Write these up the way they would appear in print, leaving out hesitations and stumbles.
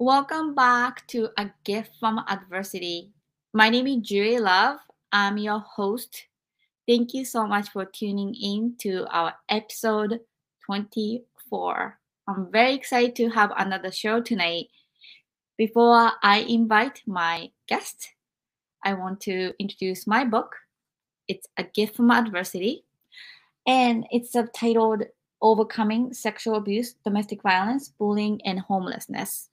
Welcome back to A Gift from Adversity. My name is Juri Love. I'm your host. Thank you so much for tuning in to our episode 24. I'm very excited to have another show tonight. Before I invite my guest, I want to introduce my book. It's A Gift from Adversity, and it's subtitled Overcoming Sexual Abuse, Domestic Violence, Bullying, and Homelessness.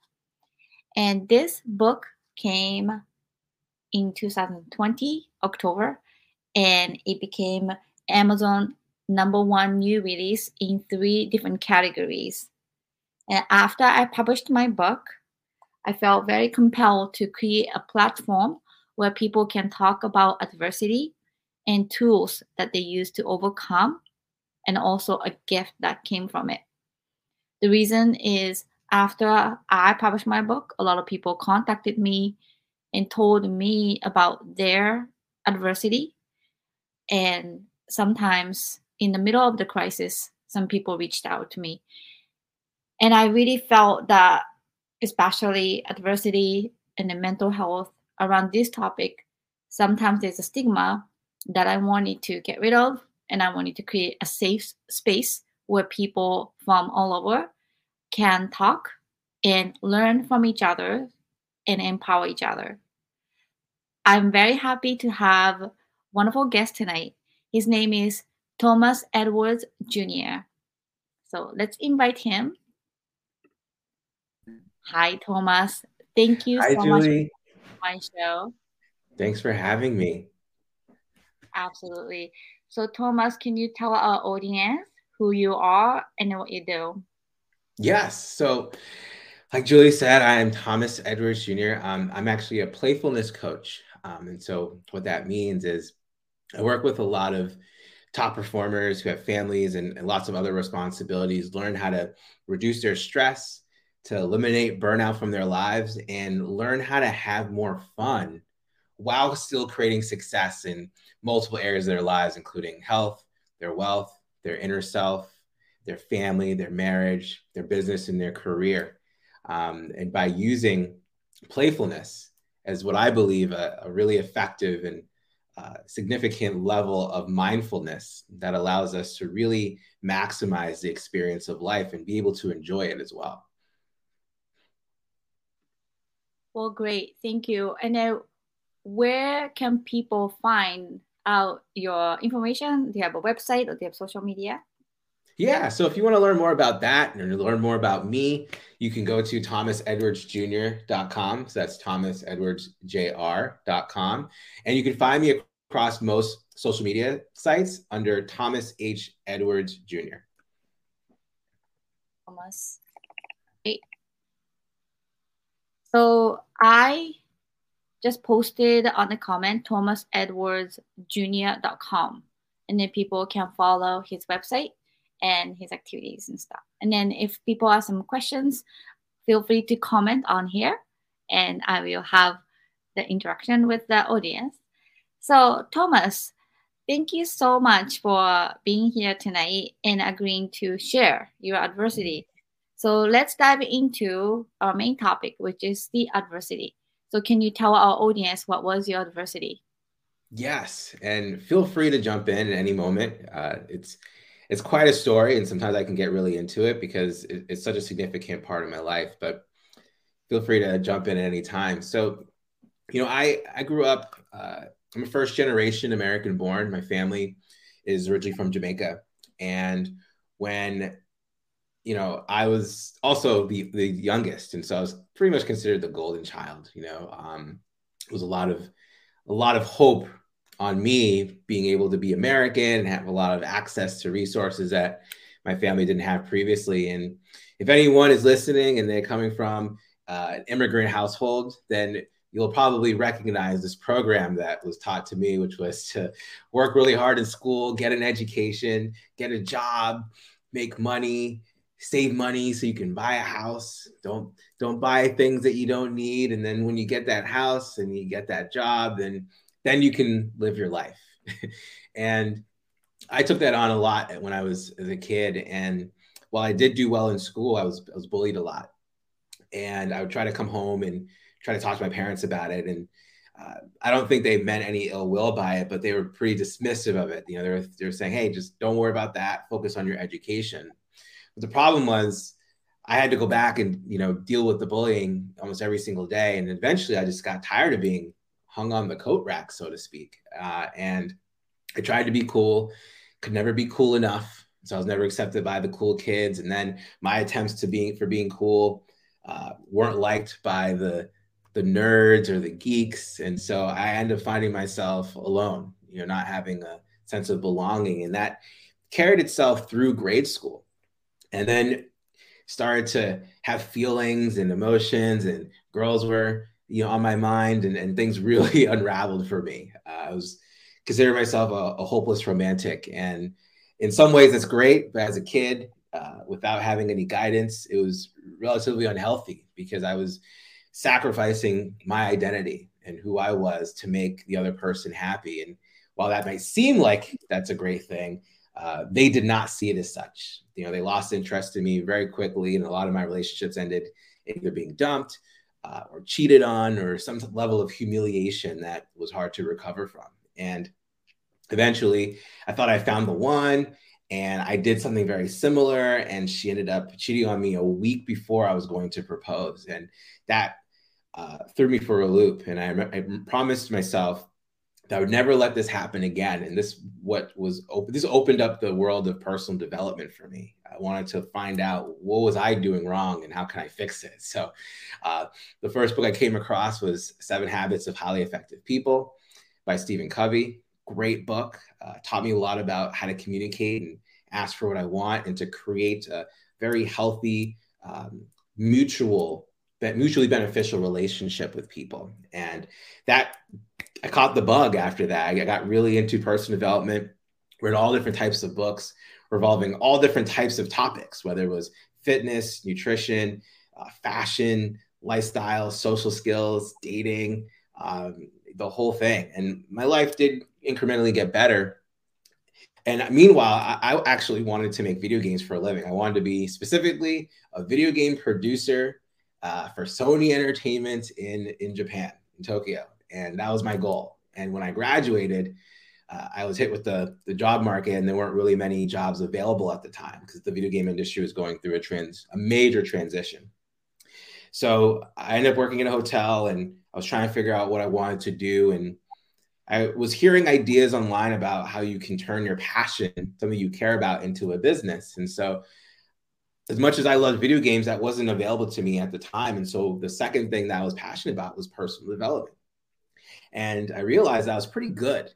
And this book came in 2020, October, and it became Amazon #1 new release in 3 different categories. And after I published my book, I felt very compelled to create a platform where people can talk about adversity and tools that they use to overcome, and also a gift that came from it. The reason is, after I published my book, a lot of people contacted me and told me about their adversity. And sometimes in the middle of the crisis, some people reached out to me. And I really felt that especially adversity and the mental health around this topic, sometimes there's a stigma that I wanted to get rid of. And I wanted to create a safe space where people from all over can talk and learn from each other and empower each other. I'm very happy to have a wonderful guest tonight. His name is Thomas Edwards Jr. So let's invite him. Hi, Thomas. Thank you so much for coming on my show. Thanks for having me. Absolutely. So Thomas, can you tell our audience who you are and what you do? Yes. So like Juri said, I am Thomas Edwards Jr. I'm actually a playfulness coach. And so what that means is I work with a lot of top performers who have families and lots of other responsibilities, learn how to reduce their stress, to eliminate burnout from their lives, and learn how to have more fun while still creating success in multiple areas of their lives, including health, their wealth, their inner self, their family, their marriage, their business, and their career. And by using playfulness as what I believe a really effective and significant level of mindfulness that allows us to really maximize the experience of life and be able to enjoy it as well. Well, great. Thank you. And where can people find out your information? Do you have a website or do you have social media? Yeah. So if you want to learn more about that and learn more about me, you can go to thomasedwardsjr.com. So that's thomasedwardsjr.com. And you can find me across most social media sites under Thomas H. Edwards Jr. Thomas. Great. So I just posted on the comment thomasedwardsjr.com, and then people can follow his website and his activities and stuff. And then if people have some questions, feel free to comment on here and I will have the interaction with the audience. So Thomas, thank you so much for being here tonight and agreeing to share your adversity. So let's dive into our main topic, which is the adversity. So can you tell our audience what was your adversity? Yes, and feel free to jump in at any moment. It's quite a story, and sometimes I can get really into it because it's such a significant part of my life, but feel free to jump in at any time. So, you know, I grew up, I'm a first-generation American born. My family is originally from Jamaica. And when, you know, I was also the youngest. And so I was pretty much considered the golden child, you know. It was a lot of hope on me being able to be American and have a lot of access to resources that my family didn't have previously. And if anyone is listening and they're coming from an immigrant household, then you'll probably recognize this program that was taught to me, which was to work really hard in school, get an education, get a job, make money, save money so you can buy a house. Don't buy things that you don't need. And then when you get that house and you get that job, then you can live your life. And I took that on a lot when I was as a kid. And while I did do well in school, I was bullied a lot. And I would try to come home and try to talk to my parents about it. And I don't think they meant any ill will by it, but they were pretty dismissive of it. You know, they were saying, hey, just don't worry about that. Focus on your education. But the problem was I had to go back and, you know, deal with the bullying almost every single day. And eventually I just got tired of being hung on the coat rack, so to speak. And I tried to be cool, could never be cool enough. So I was never accepted by the cool kids. And then my attempts to being cool weren't liked by the nerds or the geeks. And so I ended up finding myself alone, you know, not having a sense of belonging. And that carried itself through grade school. And then started to have feelings and emotions, and girls were, you know, on my mind, and things really unraveled for me. I was considering myself a hopeless romantic. And in some ways that's great, but as a kid, without having any guidance, it was relatively unhealthy because I was sacrificing my identity and who I was to make the other person happy. And while that might seem like that's a great thing, they did not see it as such. You know, they lost interest in me very quickly, and a lot of my relationships ended either being dumped or cheated on, or some level of humiliation that was hard to recover from. And eventually I thought I found the one, and I did something very similar, and she ended up cheating on me a week before I was going to propose. And that threw me for a loop. And I promised myself that I would never let this happen again. And this opened up the world of personal development for me. I wanted to find out, what was I doing wrong and how can I fix it? So the first book I came across was Seven Habits of Highly Effective People by Stephen Covey. Great book, taught me a lot about how to communicate and ask for what I want, and to create a very healthy, mutually beneficial relationship with people. And that I caught the bug after that. I got really into personal development, read all different types of books revolving all different types of topics, whether it was fitness, nutrition, fashion, lifestyle, social skills, dating, the whole thing. And my life did incrementally get better. And meanwhile, I actually wanted to make video games for a living. I wanted to be specifically a video game producer for Sony Entertainment in Japan, in Tokyo. And that was my goal. And when I graduated, I was hit with the job market, and there weren't really many jobs available at the time because the video game industry was going through a major transition. So I ended up working in a hotel, and I was trying to figure out what I wanted to do. And I was hearing ideas online about how you can turn your passion, something you care about, into a business. And so as much as I loved video games, that wasn't available to me at the time. And so the second thing that I was passionate about was personal development. And I realized I was pretty good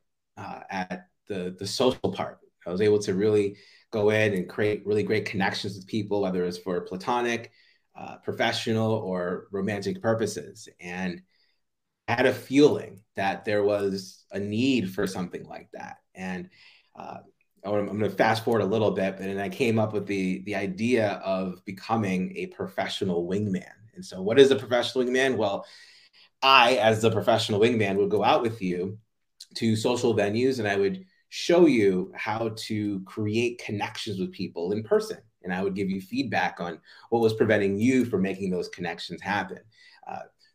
at the social part. I was able to really go in and create really great connections with people, whether it was for platonic, professional, or romantic purposes. And I had a feeling that there was a need for something like that. And I'm going to fast forward a little bit, but then I came up with the idea of becoming a professional wingman. And so what is a professional wingman? Well, I, as the professional wingman, would go out with you to social venues, and I would show you how to create connections with people in person. And I would give you feedback on what was preventing you from making those connections happen.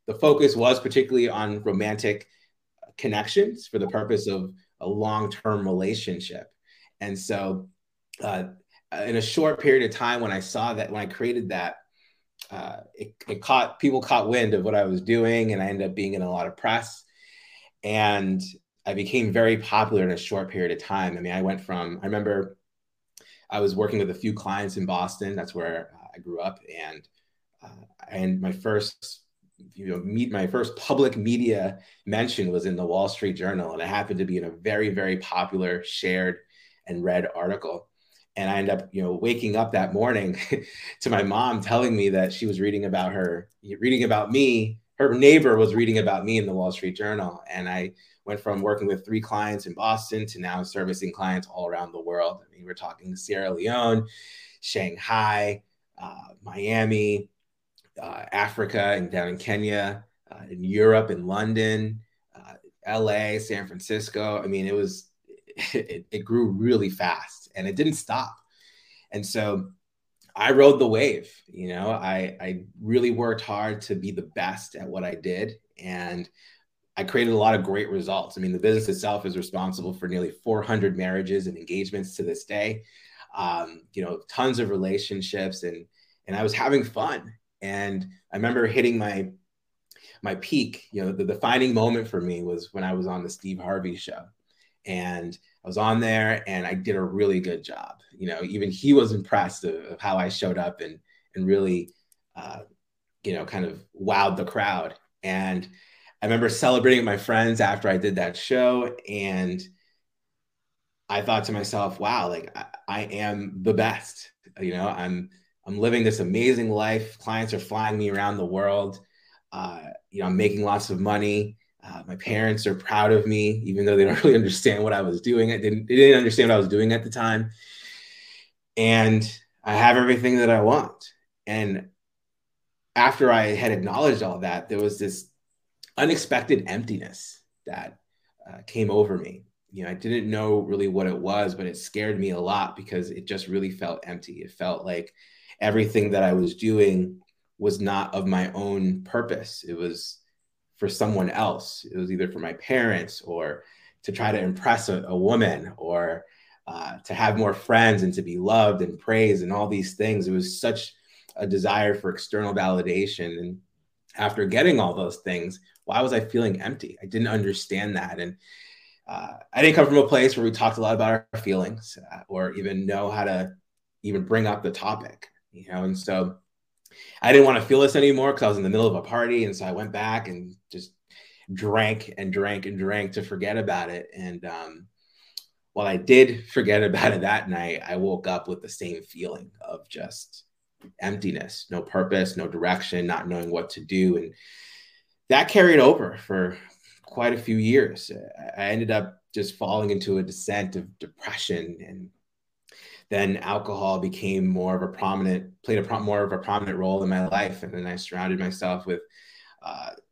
The focus was particularly on romantic connections for the purpose of a long-term relationship. And so in a short period of time, when I saw that, when I created that, people caught wind of what I was doing, and I ended up being in a lot of press, and I became very popular in a short period of time. I mean, I remember I was working with a few clients in Boston. That's where I grew up. And my first public media mention was in the Wall Street Journal. And I happened to be in a very, very popular shared and read article. And I ended up, you know, waking up that morning to my mom telling me that she was reading about me. Her neighbor was reading about me in the Wall Street Journal. And I went from working with 3 clients in Boston to now servicing clients all around the world. I mean, we're talking Sierra Leone, Shanghai, Miami, Africa, and down in Kenya, in Europe, in London, LA, San Francisco. I mean, it grew really fast, and it didn't stop. And so I rode the wave. You know, I really worked hard to be the best at what I did. And I created a lot of great results. I mean, the business itself is responsible for nearly 400 marriages and engagements to this day. You know, tons of relationships, and I was having fun. And I remember hitting my peak. You know, the defining moment for me was when I was on the Steve Harvey show, and I was on there and I did a really good job. You know, even he was impressed of how I showed up and really, you know, kind of wowed the crowd. And I remember celebrating with my friends after I did that show, and I thought to myself, wow, like I am the best. You know, I'm living this amazing life. Clients are flying me around the world. You know, I'm making lots of money. My parents are proud of me, even though they don't really understand what I was doing. They didn't understand what I was doing at the time. And I have everything that I want. And after I had acknowledged all that, there was this unexpected emptiness that came over me. You know, I didn't know really what it was, but it scared me a lot because it just really felt empty. It felt like everything that I was doing was not of my own purpose. It was for someone else. It was either for my parents or to try to impress a woman or to have more friends and to be loved and praised and all these things. It was such a desire for external validation. And after getting all those things, why was I feeling empty? I didn't understand that. And I didn't come from a place where we talked a lot about our feelings or even know how to even bring up the topic, you know? And so I didn't want to feel this anymore because I was in the middle of a party. And so I went back and just drank to forget about it. And while I did forget about it that night, I woke up with the same feeling of just emptiness, no purpose, no direction, not knowing what to do. And that carried over for quite a few years. I ended up just falling into a descent of depression. And then alcohol became played a more prominent role in my life. And then I surrounded myself with,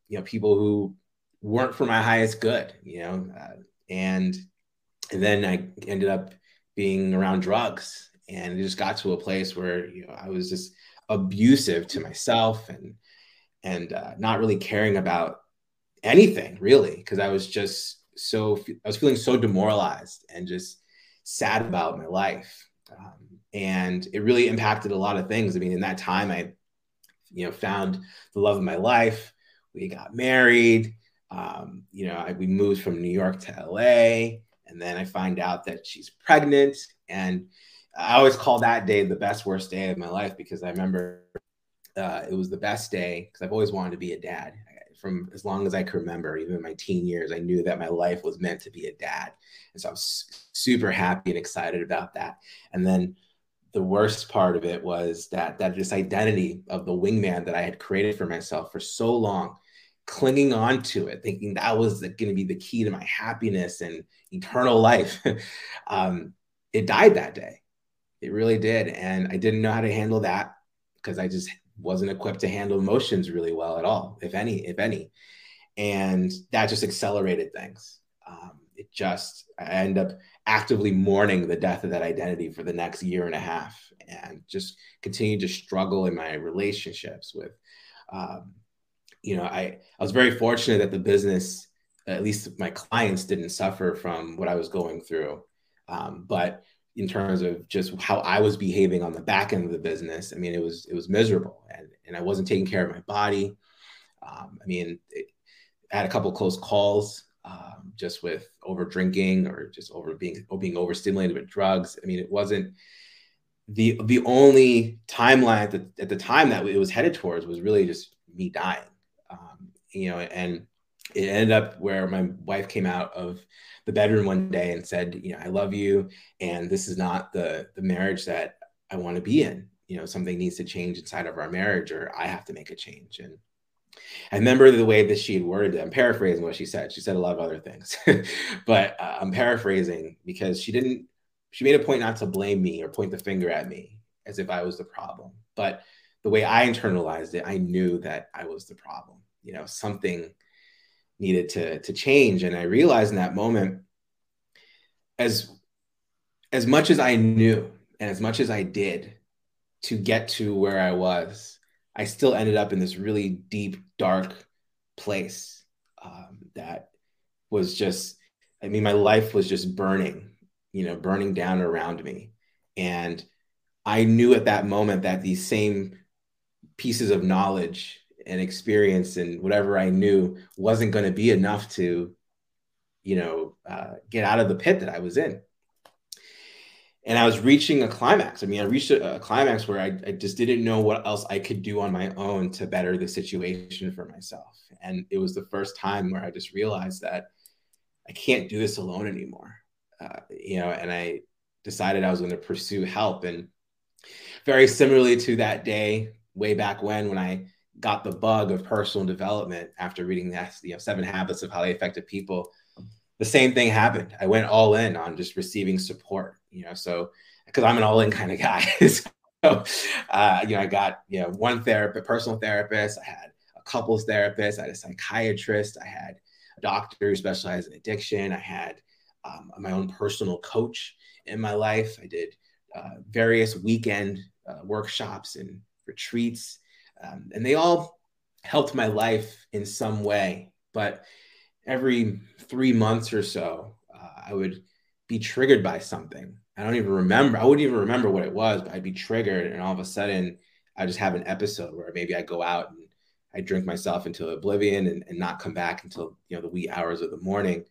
you know, people who weren't for my highest good, you know, and then I ended up being around drugs. And it just got to a place where, you know, I was just abusive to myself and not really caring about anything really, because I was feeling so demoralized and just sad about my life. And it really impacted a lot of things. I mean, in that time, I, you know, found the love of my life. We got married. You know, we moved from New York to LA. And then I find out that she's pregnant. And I always call that day the best, worst day of my life, because I remember it was the best day because I've always wanted to be a dad from as long as I can remember. Even in my teen years, I knew that my life was meant to be a dad. And so I was super happy and excited about that. And then the worst part of it was that this identity of the wingman that I had created for myself for so long, clinging on to it, thinking that was going to be the key to my happiness and eternal life. It died that day. It really did. And I didn't know how to handle that because I just wasn't equipped to handle emotions really well at all, if any. And that just accelerated things. I end up actively mourning the death of that identity for the next year and a half, and just continued to struggle in my relationships with, you know, I was very fortunate that the business, at least my clients, didn't suffer from what I was going through. But in terms of just how I was behaving on the back end of the business, I mean, it was miserable, and I wasn't taking care of my body. I mean, I had a couple of close calls just with over drinking or just being overstimulated with drugs. I mean, it wasn't the only timeline at the time that it was headed towards was really just me dying, you know, and it ended up where my wife came out of the bedroom one day and said, you know, I love you. And this is not the marriage that I want to be in. You know, something needs to change inside of our marriage, or I have to make a change. And I remember the way that she had worded it. I'm paraphrasing what she said. She said a lot of other things, but I'm paraphrasing because she made a point not to blame me or point the finger at me as if I was the problem. But the way I internalized it, I knew that I was the problem. You know, something needed to change. And I realized in that moment, as much as I knew and as much as I did, to get to where I was, I still ended up in this really deep, dark place that was just, I mean, my life was just burning, you know, burning down around me. And I knew at that moment that these same pieces of knowledge and experience and whatever I knew wasn't going to be enough to, you know, get out of the pit that I was in. And I was reaching a climax. I mean, I reached a climax where I just didn't know what else I could do on my own to better the situation for myself. And it was the first time where I just realized that I can't do this alone anymore. You know, and I decided I was going to pursue help. And very similarly to that day, way back when I got the bug of personal development after reading that, you know, 7 Habits of Highly Effective People, the same thing happened. I went all in on just receiving support, you know, so because I'm an all in kind of guy. So, I got, you know, one therapist, personal therapist. I had a couples therapist. I had a psychiatrist. I had a doctor who specialized in addiction. I had my own personal coach in my life. I did various weekend workshops and retreats, and they all helped my life in some way. But every 3 months or so, I would be triggered by something. I don't even remember. I wouldn't even remember what it was, but I'd be triggered. And all of a sudden, I just have an episode where maybe I go out and I drink myself into oblivion and not come back until, you know, the wee hours of the morning,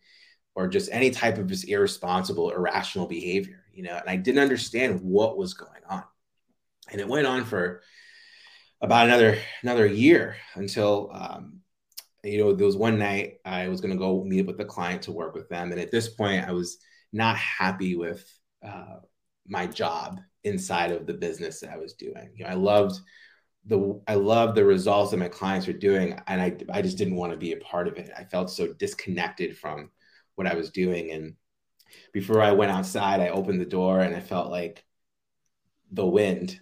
or just any type of just irresponsible, irrational behavior, you know. And I didn't understand what was going on. And it went on for about another year until, you know, there was one night I was going to go meet up with a client to work with them. And at this point, I was not happy with my job inside of the business that I was doing. You know, I loved the results that my clients were doing. And I just didn't want to be a part of it. I felt so disconnected from what I was doing. And before I went outside, I opened the door and I felt like the wind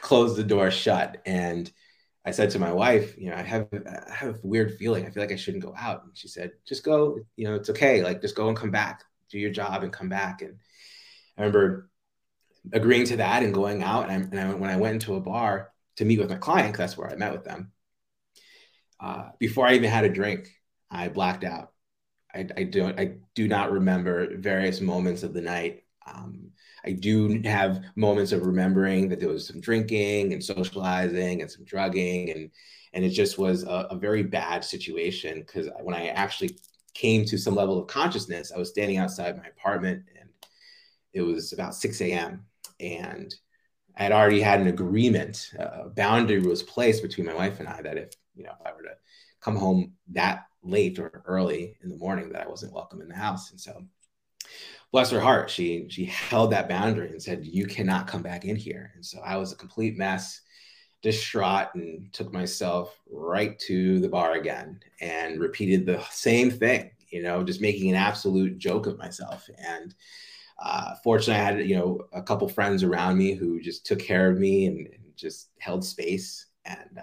closed the door shut. And I said to my wife, you know, I have a weird feeling. I feel like I shouldn't go out. And she said, just go, you know, it's okay. Like, just go and come back, do your job and come back. And I remember agreeing to that and going out. And when I went into a bar to meet with my client, 'cause that's where I met with them, before I even had a drink, I blacked out. I do not remember various moments of the night. I do have moments of remembering that there was some drinking and socializing and some drugging. And it just was a very bad situation, because when I actually came to some level of consciousness, I was standing outside my apartment and it was about 6 a.m. And I had already had an agreement, a boundary was placed between my wife and I, that if I were to come home that late or early in the morning, that I wasn't welcome in the house. And so, bless her heart, she held that boundary and said, you cannot come back in here. And so I was a complete mess, distraught, and took myself right to the bar again and repeated the same thing, you know, just making an absolute joke of myself. And fortunately, I had, you know, a couple friends around me who just took care of me and just held space. And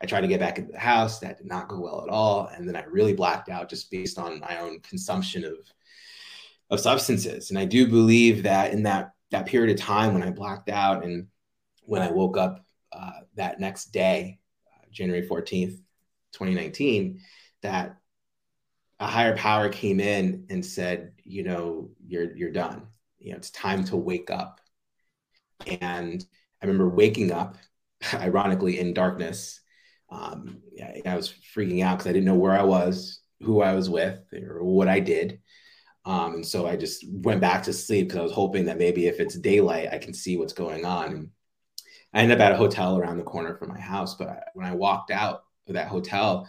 I tried to get back into the house. That did not go well at all. And then I really blacked out just based on my own consumption of substances. And I do believe that in that period of time when I blacked out and when I woke up that next day, January 14th, 2019, that a higher power came in and said, you know, you're done. You know, it's time to wake up. And I remember waking up, ironically, in darkness. I was freaking out because I didn't know where I was, who I was with, or what I did. And so I just went back to sleep because I was hoping that maybe if it's daylight, I can see what's going on. And I ended up at a hotel around the corner from my house. But when I walked out of that hotel,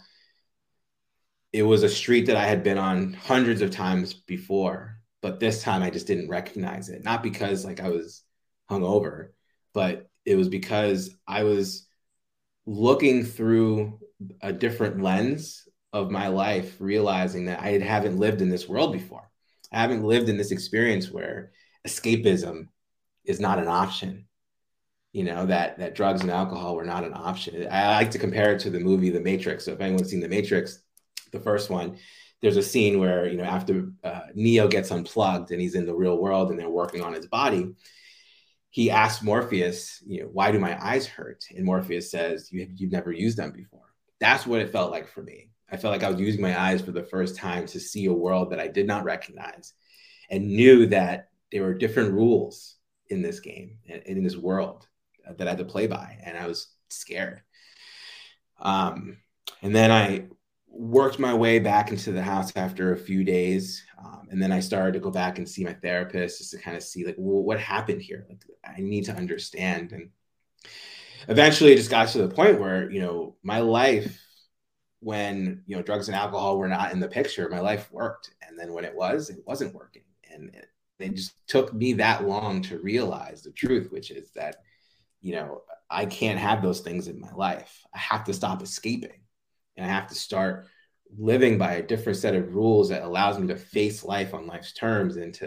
it was a street that I had been on hundreds of times before. But this time I just didn't recognize it. Not because like I was hungover, but it was because I was looking through a different lens of my life, realizing that I haven't lived in this world before. I haven't lived in this experience where escapism is not an option, you know, that drugs and alcohol were not an option. I like to compare it to the movie, The Matrix. So if anyone's seen The Matrix, the first one, there's a scene where, you know, after Neo gets unplugged and he's in the real world and they're working on his body, he asked Morpheus, you know, why do my eyes hurt? And Morpheus says, you've never used them before. That's what it felt like for me. I felt like I was using my eyes for the first time to see a world that I did not recognize, and knew that there were different rules in this game and in this world that I had to play by. And I was scared. And then I worked my way back into the house after a few days. And then I started to go back and see my therapist just to kind of see like, well, what happened here? Like, I need to understand. And eventually it just got to the point where, you know, my life, when, you know, drugs and alcohol were not in the picture, my life worked. And then when it was, it wasn't working. And it just took me that long to realize the truth, which is that, you know, I can't have those things in my life. I have to stop escaping, and I have to start living by a different set of rules that allows me to face life on life's terms, and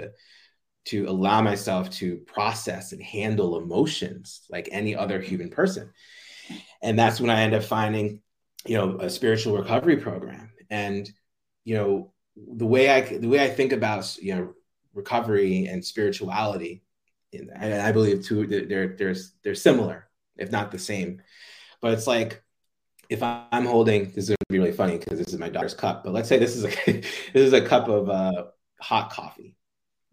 to allow myself to process and handle emotions like any other human person. And that's when I end up finding, you know, a spiritual recovery program. And, you know, the way I think about, you know, recovery and spirituality, and I believe too, they're similar, if not the same. But it's like, if I'm holding, this is going to be really funny because this is my daughter's cup, but let's say this is a cup of hot coffee,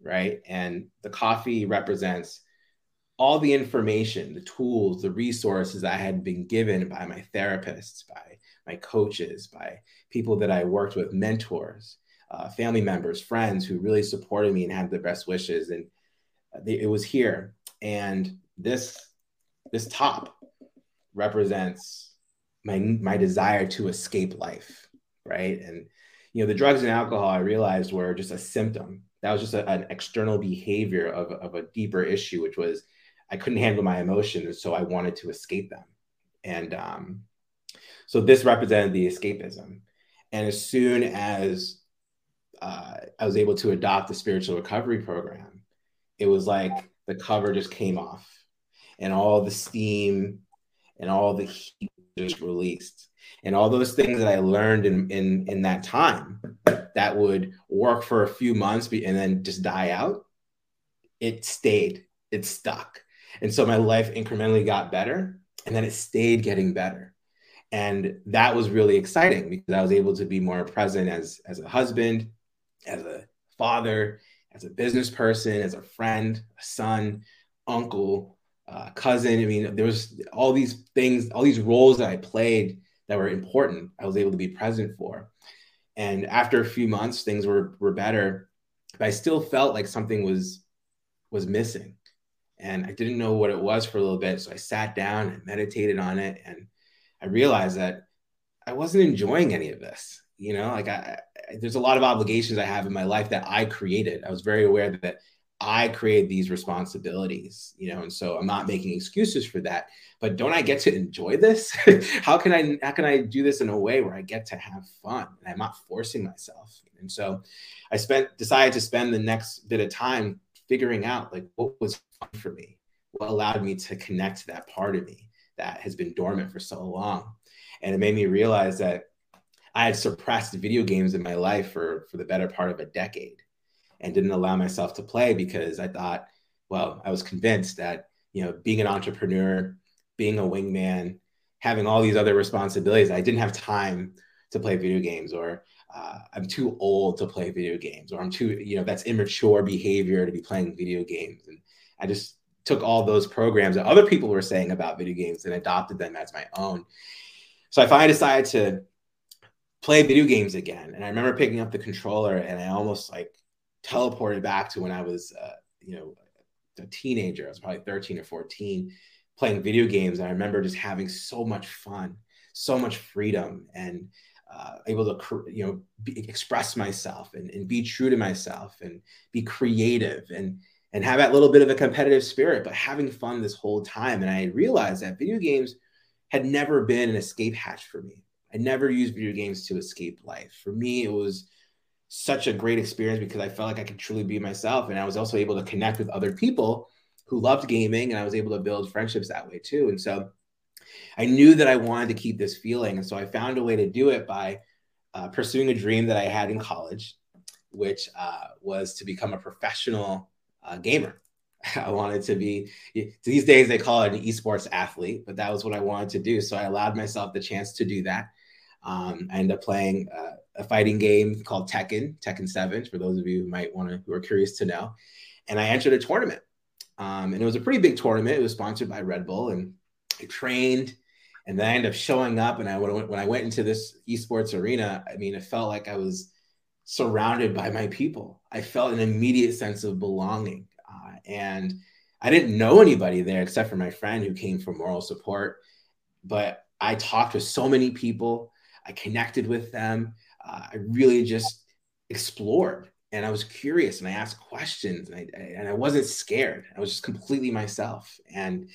right? And the coffee represents all the information, the tools, the resources I had been given by my therapists, by my coaches, by people that I worked with, mentors, family members, friends who really supported me and had the best wishes. And it was here. And this top represents my desire to escape life, right? And, you know, the drugs and alcohol, I realized, were just a symptom. That was just an external behavior of a deeper issue, which was I couldn't handle my emotions, so I wanted to escape them. And so this represented the escapism. And as soon as I was able to adopt the spiritual recovery program, it was like the cover just came off, and all the steam and all the heat just released, and all those things that I learned in that time that would work for a few months and then just die out. It stayed, it stuck. And so my life incrementally got better, and then it stayed getting better. And that was really exciting because I was able to be more present as a husband, as a father, as a business person, as a friend, a son, uncle, cousin. I mean, there was all these things, all these roles that I played that were important, I was able to be present for. And after a few months, things were better, but I still felt like something was missing. And I didn't know what it was for a little bit. So I sat down and meditated on it. And I realized that I wasn't enjoying any of this. You know, like there's a lot of obligations I have in my life that I created. I was very aware that I create these responsibilities, you know, and so I'm not making excuses for that, but don't I get to enjoy this? How can I do this in a way where I get to have fun and I'm not forcing myself? And so I decided to spend the next bit of time figuring out like what was fun for me, what allowed me to connect to that part of me that has been dormant for so long. And it made me realize that I had suppressed video games in my life for the better part of a decade, and didn't allow myself to play because I thought, well, I was convinced that, you know, being an entrepreneur, being a wingman, having all these other responsibilities, I didn't have time to play video games, or I'm too old to play video games, or I'm too, you know, that's immature behavior to be playing video games. And I just took all those programs that other people were saying about video games and adopted them as my own. So I finally decided to play video games again. And I remember picking up the controller and I almost like teleported back to when I was, you know, a teenager. I was probably 13 or 14 playing video games. And I remember just having so much fun, so much freedom, and able to, you know, express myself and be true to myself and be creative and have that little bit of a competitive spirit, but having fun this whole time. And I realized that video games had never been an escape hatch for me. I never used video games to escape life. For me, it was such a great experience because I felt like I could truly be myself. And I was also able to connect with other people who loved gaming, and I was able to build friendships that way too. And so I knew that I wanted to keep this feeling. And so I found a way to do it by pursuing a dream that I had in college, which was to become a professional gamer. I wanted to be, these days they call it an esports athlete, but that was what I wanted to do. So I allowed myself the chance to do that. I ended up playing a fighting game called Tekken Seven, for those of you who might want to, who are curious to know. And I entered a tournament, and it was a pretty big tournament. It was sponsored by Red Bull, and I trained. And then I ended up showing up, and when I went into this esports arena, I mean, it felt like I was surrounded by my people. I felt an immediate sense of belonging. And I didn't know anybody there except for my friend who came for moral support. But I talked with so many people. I connected with them. I really just explored, and I was curious, and I asked questions, and I wasn't scared. I was just completely myself. And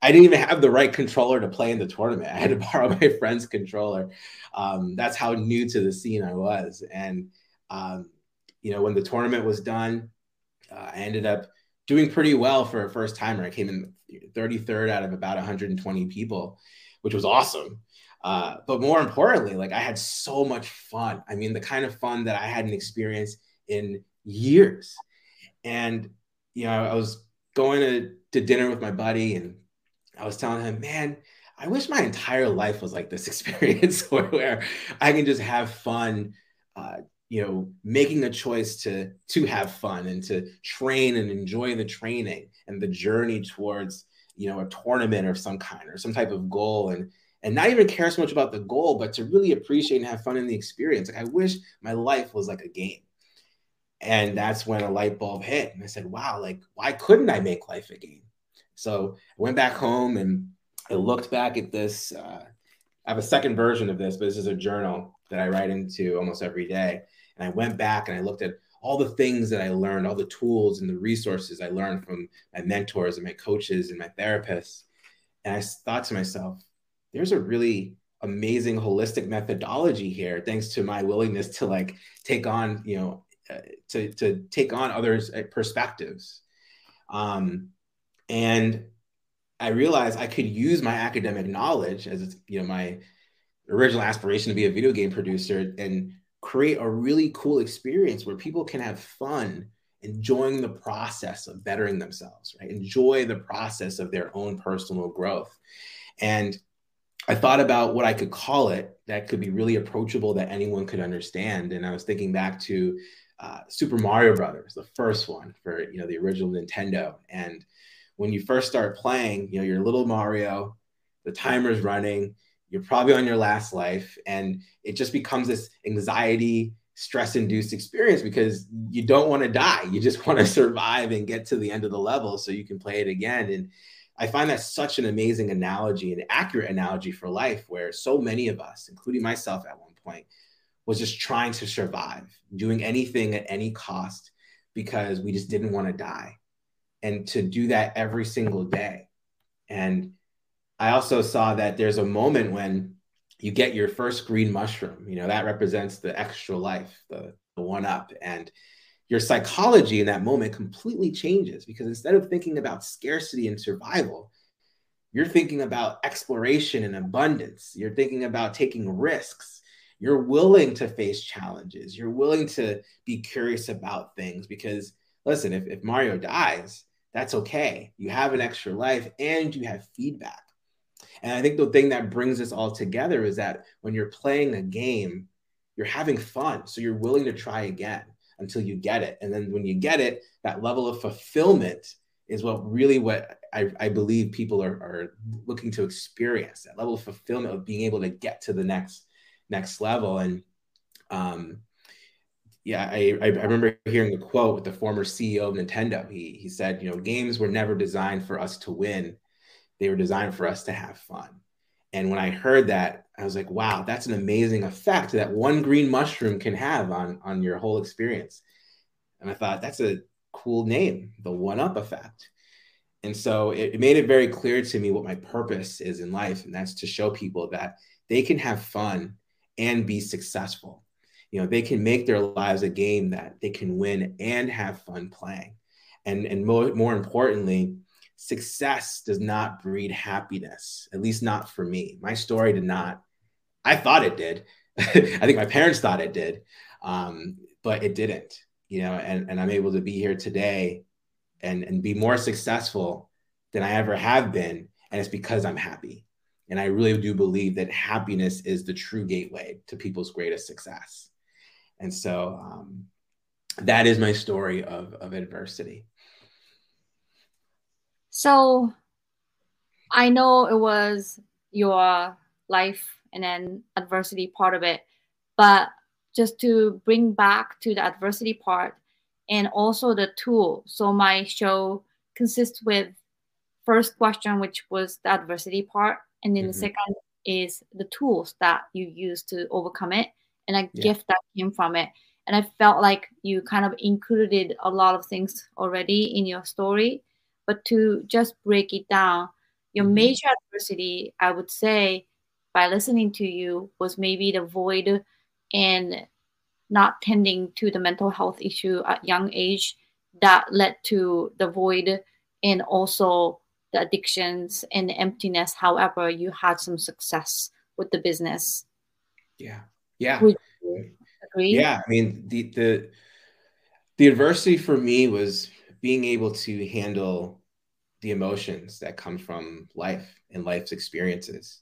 I didn't even have the right controller to play in the tournament. I had to borrow my friend's controller. That's how new to the scene I was. And, you know, when the tournament was done, I ended up doing pretty well for a first timer. I came in 33rd out of about 120 people, which was awesome. But more importantly, like, I had so much fun. I mean, the kind of fun that I hadn't experienced in years. And, you know, I was going to dinner with my buddy, and I was telling him, man, I wish my entire life was like this experience where I can just have fun, you know, making a choice to have fun and to train and enjoy the training and the journey towards, you know, a tournament of some kind or some type of goal, and not even care so much about the goal, but to really appreciate and have fun in the experience. Like, I wish my life was like a game. And that's when a light bulb hit, and I said, wow, like, why couldn't I make life a game? So I went back home and I looked back at this. I have a second version of this, but this is a journal that I write into almost every day. And I went back and I looked at all the things that I learned, all the tools and the resources I learned from my mentors and my coaches and my therapists. And I thought to myself, there's a really amazing holistic methodology here, thanks to my willingness to like take on, you know, to take on others' perspectives. And I realized I could use my academic knowledge, as you know, my original aspiration to be a video game producer, and create a really cool experience where people can have fun enjoying the process of bettering themselves, right? Enjoy the process of their own personal growth. And I thought about what I could call it that could be really approachable, that anyone could understand. And I was thinking back to Super Mario Brothers, the first one for, you know, the original Nintendo. And when you first start playing, you know, you're little Mario, the timer's running, you're probably on your last life, and it just becomes this anxiety, stress-induced experience because you don't want to die. You just want to survive and get to the end of the level so you can play it again. And I find that such an amazing analogy, an accurate analogy for life, where so many of us, including myself at one point, was just trying to survive, doing anything at any cost because we just didn't want to die. And to do that every single day. And I also saw that there's a moment when you get your first green mushroom, you know, that represents the extra life, the one up, and your psychology in that moment completely changes, because instead of thinking about scarcity and survival, you're thinking about exploration and abundance. You're thinking about taking risks. You're willing to face challenges. You're willing to be curious about things, because listen, if Mario dies, that's okay. You have an extra life and you have feedback. And I think the thing that brings this all together is that when you're playing a game, you're having fun. So you're willing to try again until you get it. And then when you get it, that level of fulfillment is what I believe people are looking to experience, that level of fulfillment of being able to get to the next level. And, yeah, I remember hearing a quote with the former CEO of Nintendo. He said, you know, games were never designed for us to win. They were designed for us to have fun. And when I heard that, I was like, wow, that's an amazing effect that one green mushroom can have on your whole experience. And I thought, that's a cool name, the One Up Effect. And so it made it very clear to me what my purpose is in life. And that's to show people that they can have fun and be successful. You know, they can make their lives a game that they can win and have fun playing. And more importantly, success does not breed happiness, at least not for me. My story did not. I thought it did. I think my parents thought it did, but it didn't, you know, and I'm able to be here today and be more successful than I ever have been. And it's because I'm happy. And I really do believe that happiness is the true gateway to people's greatest success. And so that is my story of adversity. So I know it was your life and then adversity part of it, but just to bring back to the adversity part and also the tool. So my show consists with first question, which was the adversity part. And then the second is the tools that you use to overcome it and a gift that came from it. And I felt like you kind of included a lot of things already in your story, but to just break it down, your major adversity, I would say, by listening to you, was maybe the void and not tending to the mental health issue at young age that led to the void and also the addictions and the emptiness. However, you had some success with the business. Yeah. Yeah. Would you agree? Yeah. I mean, the adversity for me was being able to handle the emotions that come from life and life's experiences.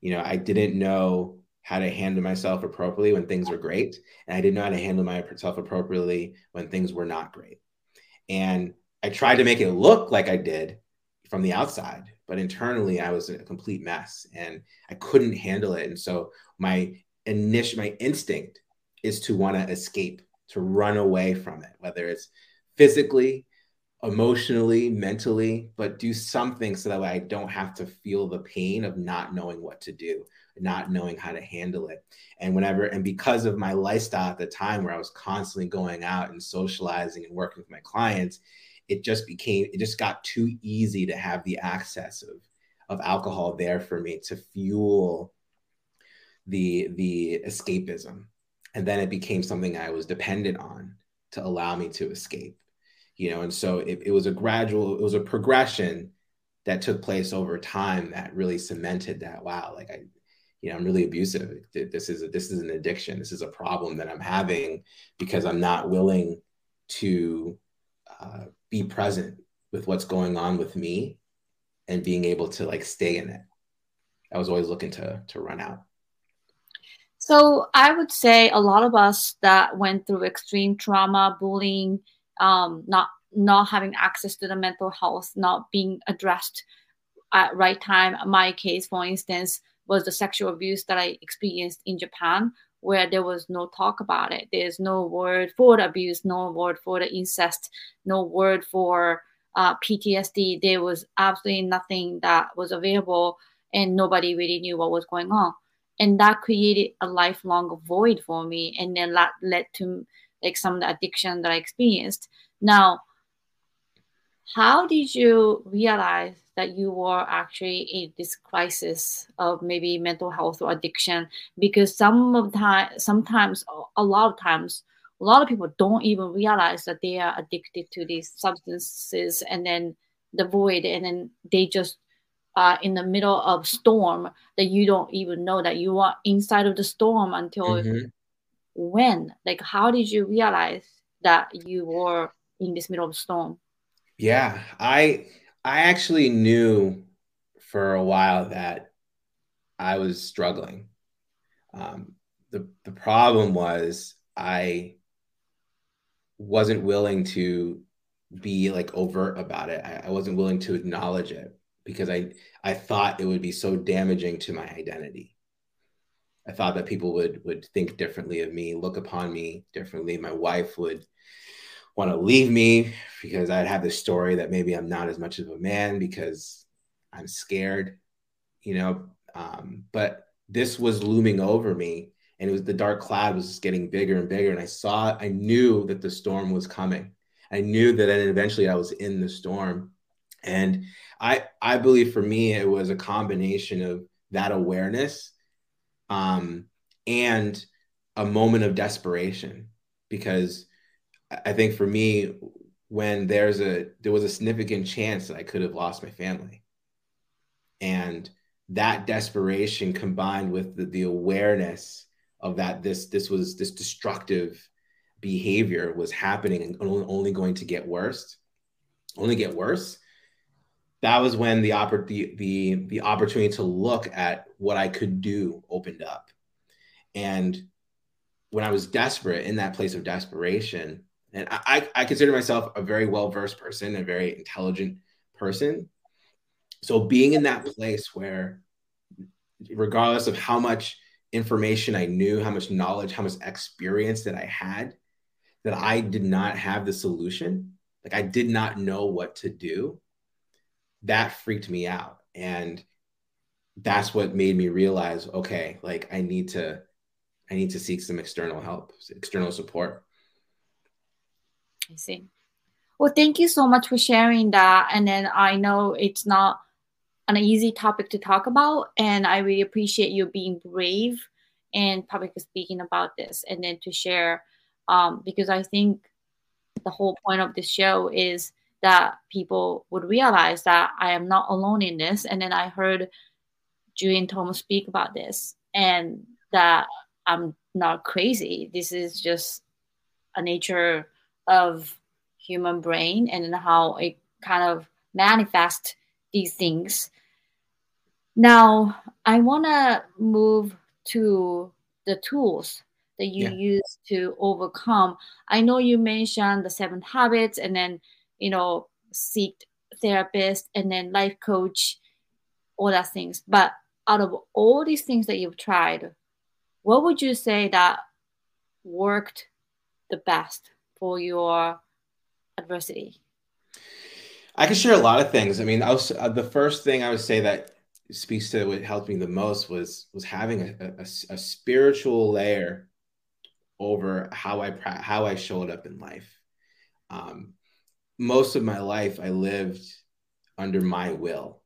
You know, I didn't know how to handle myself appropriately when things were great. And I didn't know how to handle myself appropriately when things were not great. And I tried to make it look like I did from the outside, but internally I was a complete mess and I couldn't handle it. And so my instinct is to want to escape, to run away from it, whether it's physically, emotionally, mentally, but do something so that way I don't have to feel the pain of not knowing what to do, not knowing how to handle it. And because of my lifestyle at the time where I was constantly going out and socializing and working with my clients, it just got too easy to have the access of alcohol there for me to fuel the escapism. And then it became something I was dependent on to allow me to escape. You know, and so it was a progression that took place over time that really cemented that, wow, like I'm really abusive. This is an addiction. This is a problem that I'm having because I'm not willing to be present with what's going on with me and being able to like stay in it. I was always looking to run out. So I would say a lot of us that went through extreme trauma, bullying, not having access to the mental health, not being addressed at right time. My case, for instance, was the sexual abuse that I experienced in Japan, where there was no talk about it. There's no word for the abuse, no word for the incest, no word for PTSD. There was absolutely nothing that was available and nobody really knew what was going on. And that created a lifelong void for me. And then that led to like some of the addiction that I experienced. Now, how did you realize that you were actually in this crisis of maybe mental health or addiction? Because a lot of people don't even realize that they are addicted to these substances, and then the void, and then they just are in the middle of storm that you don't even know that you are inside of the storm until when? Like, how did you realize that you were in this middle of the storm? Yeah, I actually knew for a while that I was struggling. The problem was I wasn't willing to be like overt about it. I wasn't willing to acknowledge it because I thought it would be so damaging to my identity. I thought that people would think differently of me, look upon me differently. My wife would want to leave me because I'd have this story that maybe I'm not as much of a man because I'm scared, you know. But this was looming over me, and it was the dark cloud was just getting bigger and bigger. And I knew that the storm was coming. I knew that eventually I was in the storm. And I believe for me, it was a combination of that awareness and a moment of desperation, because I think for me, when there was a significant chance that I could have lost my family, and that desperation combined with the awareness of that this destructive behavior was happening and only going to get worse, only get worse, that was when the opportunity to look at what I could do opened up. And when I was desperate, in that place of desperation, and I consider myself a very well-versed person, a very intelligent person. So being in that place where, regardless of how much information I knew, how much knowledge, how much experience that I had, that I did not have the solution, like I did not know what to do, that freaked me out. And that's what made me realize, okay, like I need to seek some external help, external support. I see. Well, thank you so much for sharing that. And then I know it's not an easy topic to talk about, and I really appreciate you being brave and public speaking about this, and then to share, because I think the whole point of this show is that people would realize that I am not alone in this. And then I heard Juri and Thomas speak about this, and that I'm not crazy. This is just a nature of human brain and how it kind of manifests these things. Now, I want to move to the tools that you use to overcome. I know you mentioned the 7 habits, and then, you know, seek therapist, and then life coach, all that things. But out of all these things that you've tried, what would you say that worked the best for your adversity? I could share a lot of things. I mean, the first thing I would say that speaks to what helped me the most was having a spiritual layer over how I showed up in life. Most of my life, I lived under my will.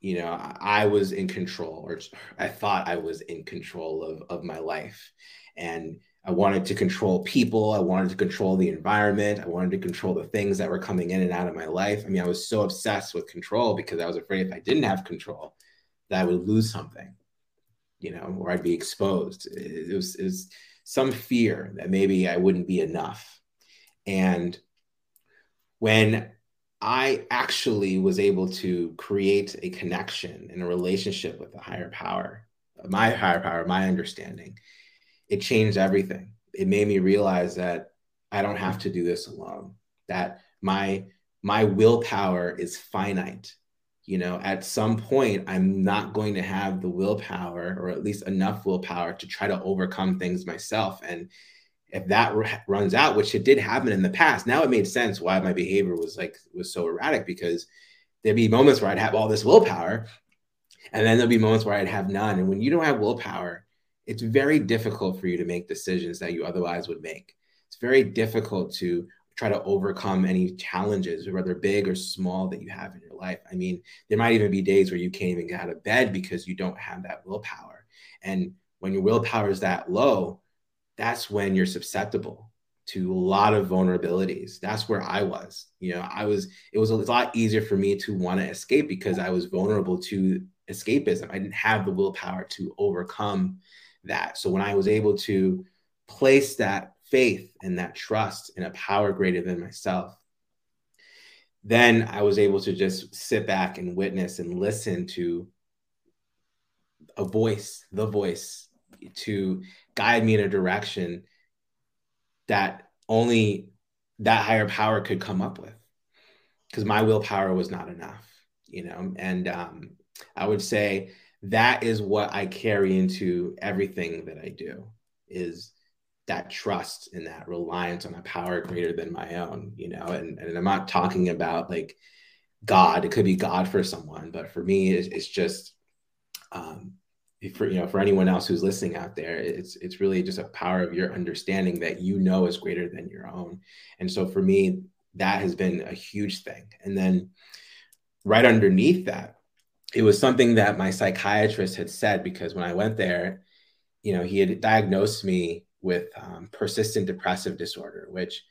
You know, I was in control, or I thought I was in control of my life, and I wanted to control people. I wanted to control the environment. I wanted to control the things that were coming in and out of my life. I mean, I was so obsessed with control because I was afraid if I didn't have control, that I would lose something, you know, or I'd be exposed. It was some fear that maybe I wouldn't be enough. And when I actually was able to create a connection and a relationship with the higher power, my understanding, it changed everything. It made me realize that I don't have to do this alone, that my willpower is finite. You know, at some point, I'm not going to have the willpower, or at least enough willpower, to try to overcome things myself. And if that runs out, which it did happen in the past, now it made sense why my behavior was so erratic, because there'd be moments where I'd have all this willpower, and then there'd be moments where I'd have none. And when you don't have willpower, it's very difficult for you to make decisions that you otherwise would make. It's very difficult to try to overcome any challenges, whether big or small, that you have in your life. I mean, there might even be days where you can't even get out of bed because you don't have that willpower. And when your willpower is that low, that's when you're susceptible to a lot of vulnerabilities. That's where I was. You know, it was a lot easier for me to want to escape because I was vulnerable to escapism. I didn't have the willpower to overcome that. So when I was able to place that faith and that trust in a power greater than myself, then I was able to just sit back and witness and listen to the voice to guide me in a direction that only that higher power could come up with, because my willpower was not enough, you know? And I would say that is what I carry into everything that I do, is that trust and that reliance on a power greater than my own, you know. And I'm not talking about like God. It could be God for someone, but for me, it's just, for anyone else who's listening out there, it's really just a power of your understanding that you know is greater than your own. And so for me, that has been a huge thing. And then right underneath that, it was something that my psychiatrist had said, because when I went there, you know, he had diagnosed me with persistent depressive disorder, which,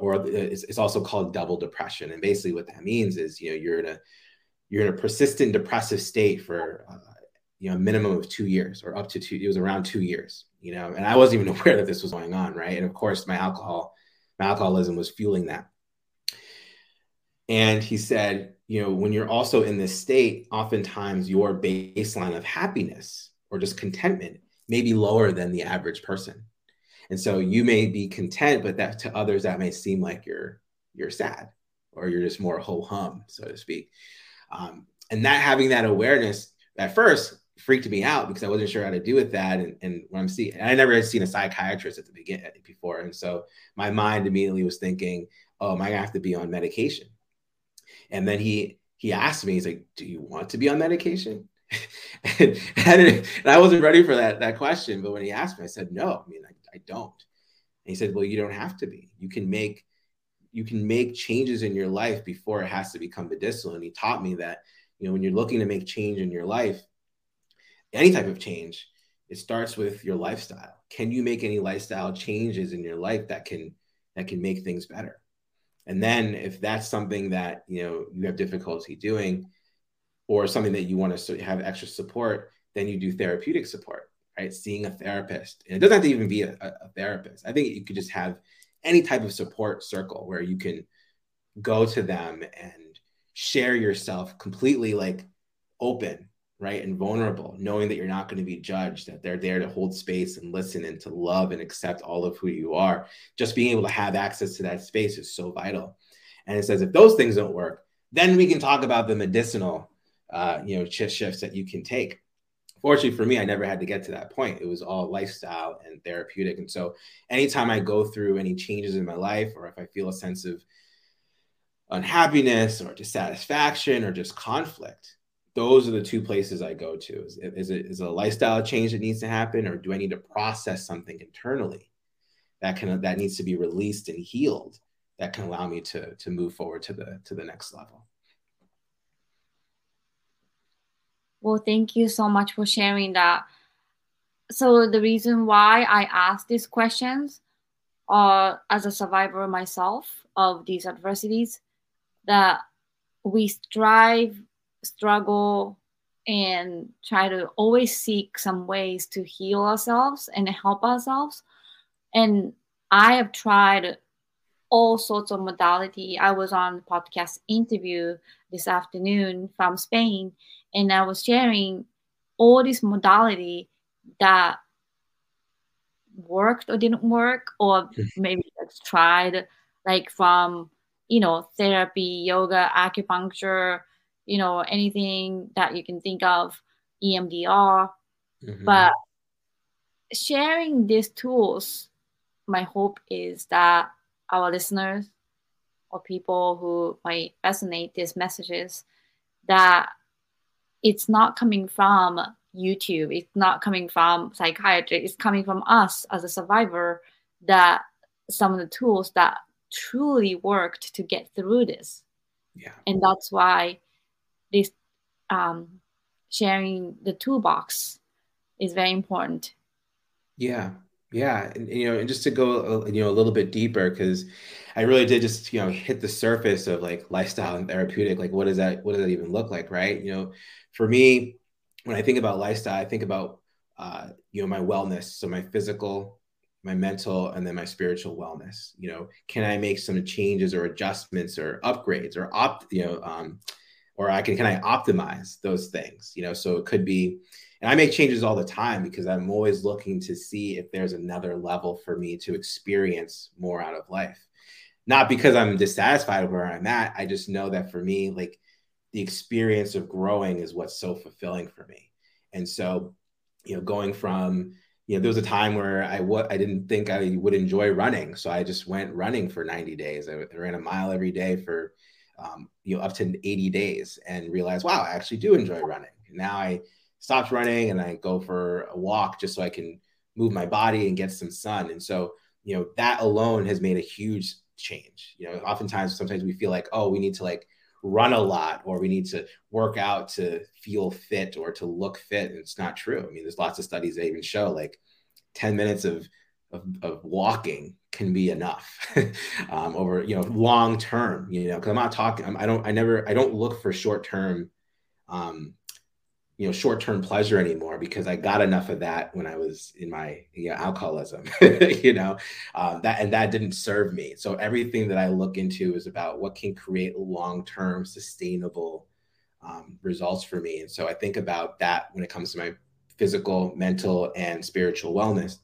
or it's also called double depression. And basically what that means is, you know, you're in a persistent depressive state for, a minimum of 2 years, or up to two, it was around 2 years, you know, and I wasn't even aware that this was going on. Right. And of course my alcoholism was fueling that. And he said, you know, when you're also in this state, oftentimes your baseline of happiness or just contentment may be lower than the average person. And so you may be content, but that to others, that may seem like you're sad or you're just more ho-hum, so to speak. And that having that awareness at first freaked me out because I wasn't sure how to do with that. And when I'm seeing, I never had seen a psychiatrist at the beginning before. And so my mind immediately was thinking, oh, am I gonna have to be on medication? And then he asked me, he's like, do you want to be on medication? and I wasn't ready for that question. But when he asked me, I said, no, I mean, I don't. And he said, well, you don't have to be. You can make changes in your life before it has to become medicinal. And he taught me that, you know, when you're looking to make change in your life, any type of change, it starts with your lifestyle. Can you make any lifestyle changes in your life that can make things better? And then if that's something that, you know, you have difficulty doing or something that you want to have extra support, then you do therapeutic support, right? Seeing a therapist. And it doesn't have to even be a therapist. I think you could just have any type of support circle where you can go to them and share yourself completely, like, open, right? And vulnerable, knowing that you're not going to be judged, that they're there to hold space and listen and to love and accept all of who you are. Just being able to have access to that space is so vital. And it says, if those things don't work, then we can talk about the medicinal, shifts that you can take. Fortunately for me, I never had to get to that point. It was all lifestyle and therapeutic. And so anytime I go through any changes in my life, or if I feel a sense of unhappiness or dissatisfaction or just conflict, those are the two places I go to. Is it a lifestyle change that needs to happen, or do I need to process something internally that needs to be released and healed that can allow me to move forward to the next level? Well, thank you so much for sharing that. So the reason why I ask these questions are as a survivor myself of these adversities, that we struggle and try to always seek some ways to heal ourselves and help ourselves. And I have tried all sorts of modality. I was on podcast interview this afternoon from Spain, and I was sharing all this modality that worked or didn't work, or maybe tried, like from, you know, therapy, yoga, acupuncture, you know, anything that you can think of, EMDR. Mm-hmm. But sharing these tools, my hope is that our listeners or people who might resonate these messages, that it's not coming from YouTube, it's not coming from psychiatry, it's coming from us as a survivor, that some of the tools that truly worked to get through this. Yeah. And that's why this sharing the toolbox is very important. Yeah. Yeah. And just to go, a little bit deeper, because I really did just, hit the surface of, like, lifestyle and therapeutic. Like, what does that even look like? Right. For me, when I think about lifestyle, I think about, my wellness. So my physical, my mental, and then my spiritual wellness. Can I make some changes or adjustments or upgrades or or can I optimize those things? So it could be, and I make changes all the time because I'm always looking to see if there's another level for me to experience more out of life. Not because I'm dissatisfied with where I'm at. I just know that for me, like, the experience of growing is what's so fulfilling for me. And so, going from, there was a time where I didn't think I would enjoy running. So I just went running for 90 days. I ran a mile every day for up to 80 days, and realize, wow, I actually do enjoy running. Now I stopped running and I go for a walk just so I can move my body and get some sun. And so, that alone has made a huge change. Sometimes we feel like, oh, we need to, like, run a lot, or we need to work out to feel fit or to look fit. And it's not true. I mean, there's lots of studies that even show, like, 10 minutes of walking can be enough over, long term, because I don't look for short term you know, short-term pleasure anymore, because I got enough of that when I was in my, you know, alcoholism, you know, that didn't serve me. So everything that I look into is about what can create long-term sustainable results for me. And so I think about that when it comes to my physical, mental, and spiritual wellness.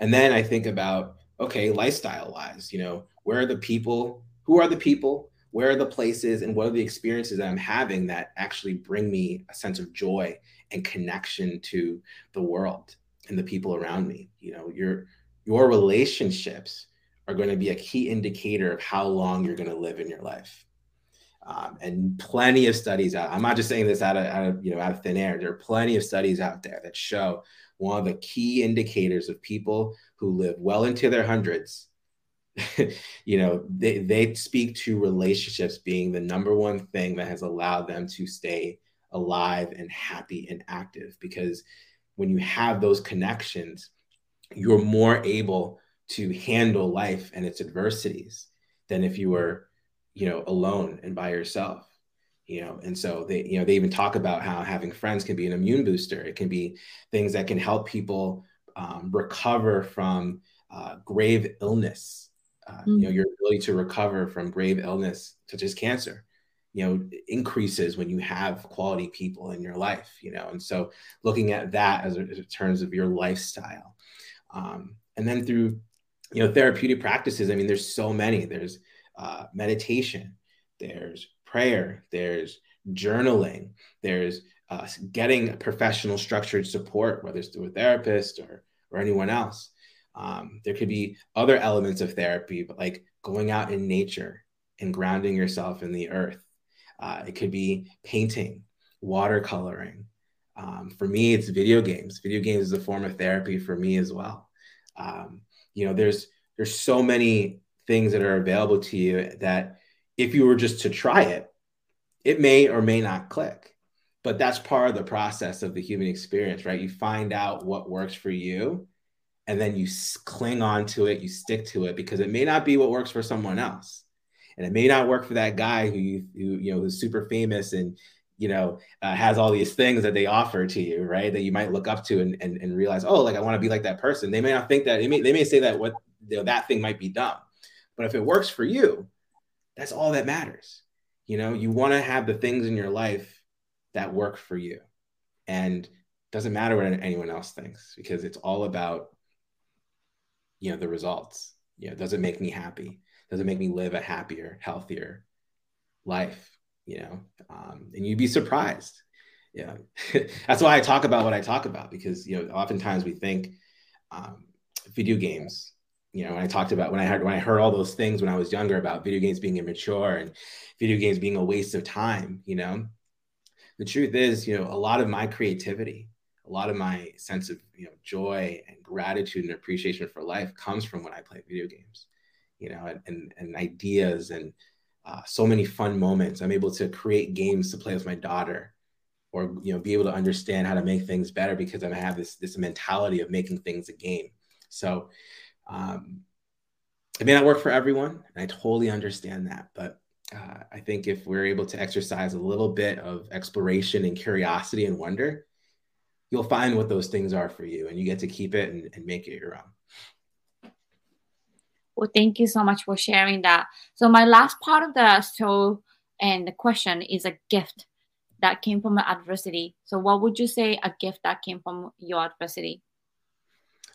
And then I think about, okay, lifestyle wise, you know, who are the people, where are the places, and what are the experiences that I'm having that actually bring me a sense of joy and connection to the world and the people around me? You know, your relationships are going to be a key indicator of how long you're going to live in your life. And plenty of studies out. I'm not just saying this out of thin air. There are plenty of studies out there that show one of the key indicators of people who live well into their hundreds, you know, they speak to relationships being the number one thing that has allowed them to stay alive and happy and active. Because when you have those connections, you're more able to handle life and its adversities than if you were, you know, alone and by yourself. You know, and so they even talk about how having friends can be an immune booster. It can be things that can help people recover from grave illness. You know, your ability to recover from grave illness, such as cancer, you know, increases when you have quality people in your life, you know. And so looking at that as in terms of your lifestyle, and then through, you know, therapeutic practices. I mean, there's so many. There's meditation, there's prayer, there's journaling, there's getting professional structured support, whether it's through a therapist or anyone else. There could be other elements of therapy, but like going out in nature and grounding yourself in the earth. It could be painting, watercoloring. For me, it's video games. Video games is a form of therapy for me as well. You know, there's so many things that are available to you that if you were just to try it, it may or may not click. But that's part of the process of the human experience, right? You find out what works for you, and then you cling on to it, you stick to it, because it may not be what works for someone else. And it may not work for that guy who who's super famous and, you know, has all these things that they offer to you, right? That you might look up to and realize, oh, like I want to be like that person. They may not think that, they may say that what, you know, that thing might be dumb. But if it works for you, that's all that matters. You know, you want to have the things in your life that work for you. And doesn't matter what anyone else thinks, because it's all about, you know, the results. You know, does it make me happy? Does it make me live a happier, healthier life? You know, and you'd be surprised. Yeah, that's why I talk about what I talk about, because, you know, oftentimes we think video games. You know, when I talked about when I heard all those things when I was younger about video games being immature and video games being a waste of time. You know, the truth is, you know, a lot of my creativity, a lot of my sense of, you know, joy and gratitude and appreciation for life comes from when I play video games, you know, and ideas and so many fun moments. I'm able to create games to play with my daughter, or, you know, be able to understand how to make things better because I have this mentality of making things a game. So it may not work for everyone, and I totally understand that, but I think if we're able to exercise a little bit of exploration and curiosity and wonder, you'll find what those things are for you, and you get to keep it and make it your own. Well, thank you so much for sharing that. So my last part of the show and the question is a gift that came from adversity. So what would you say a gift that came from your adversity?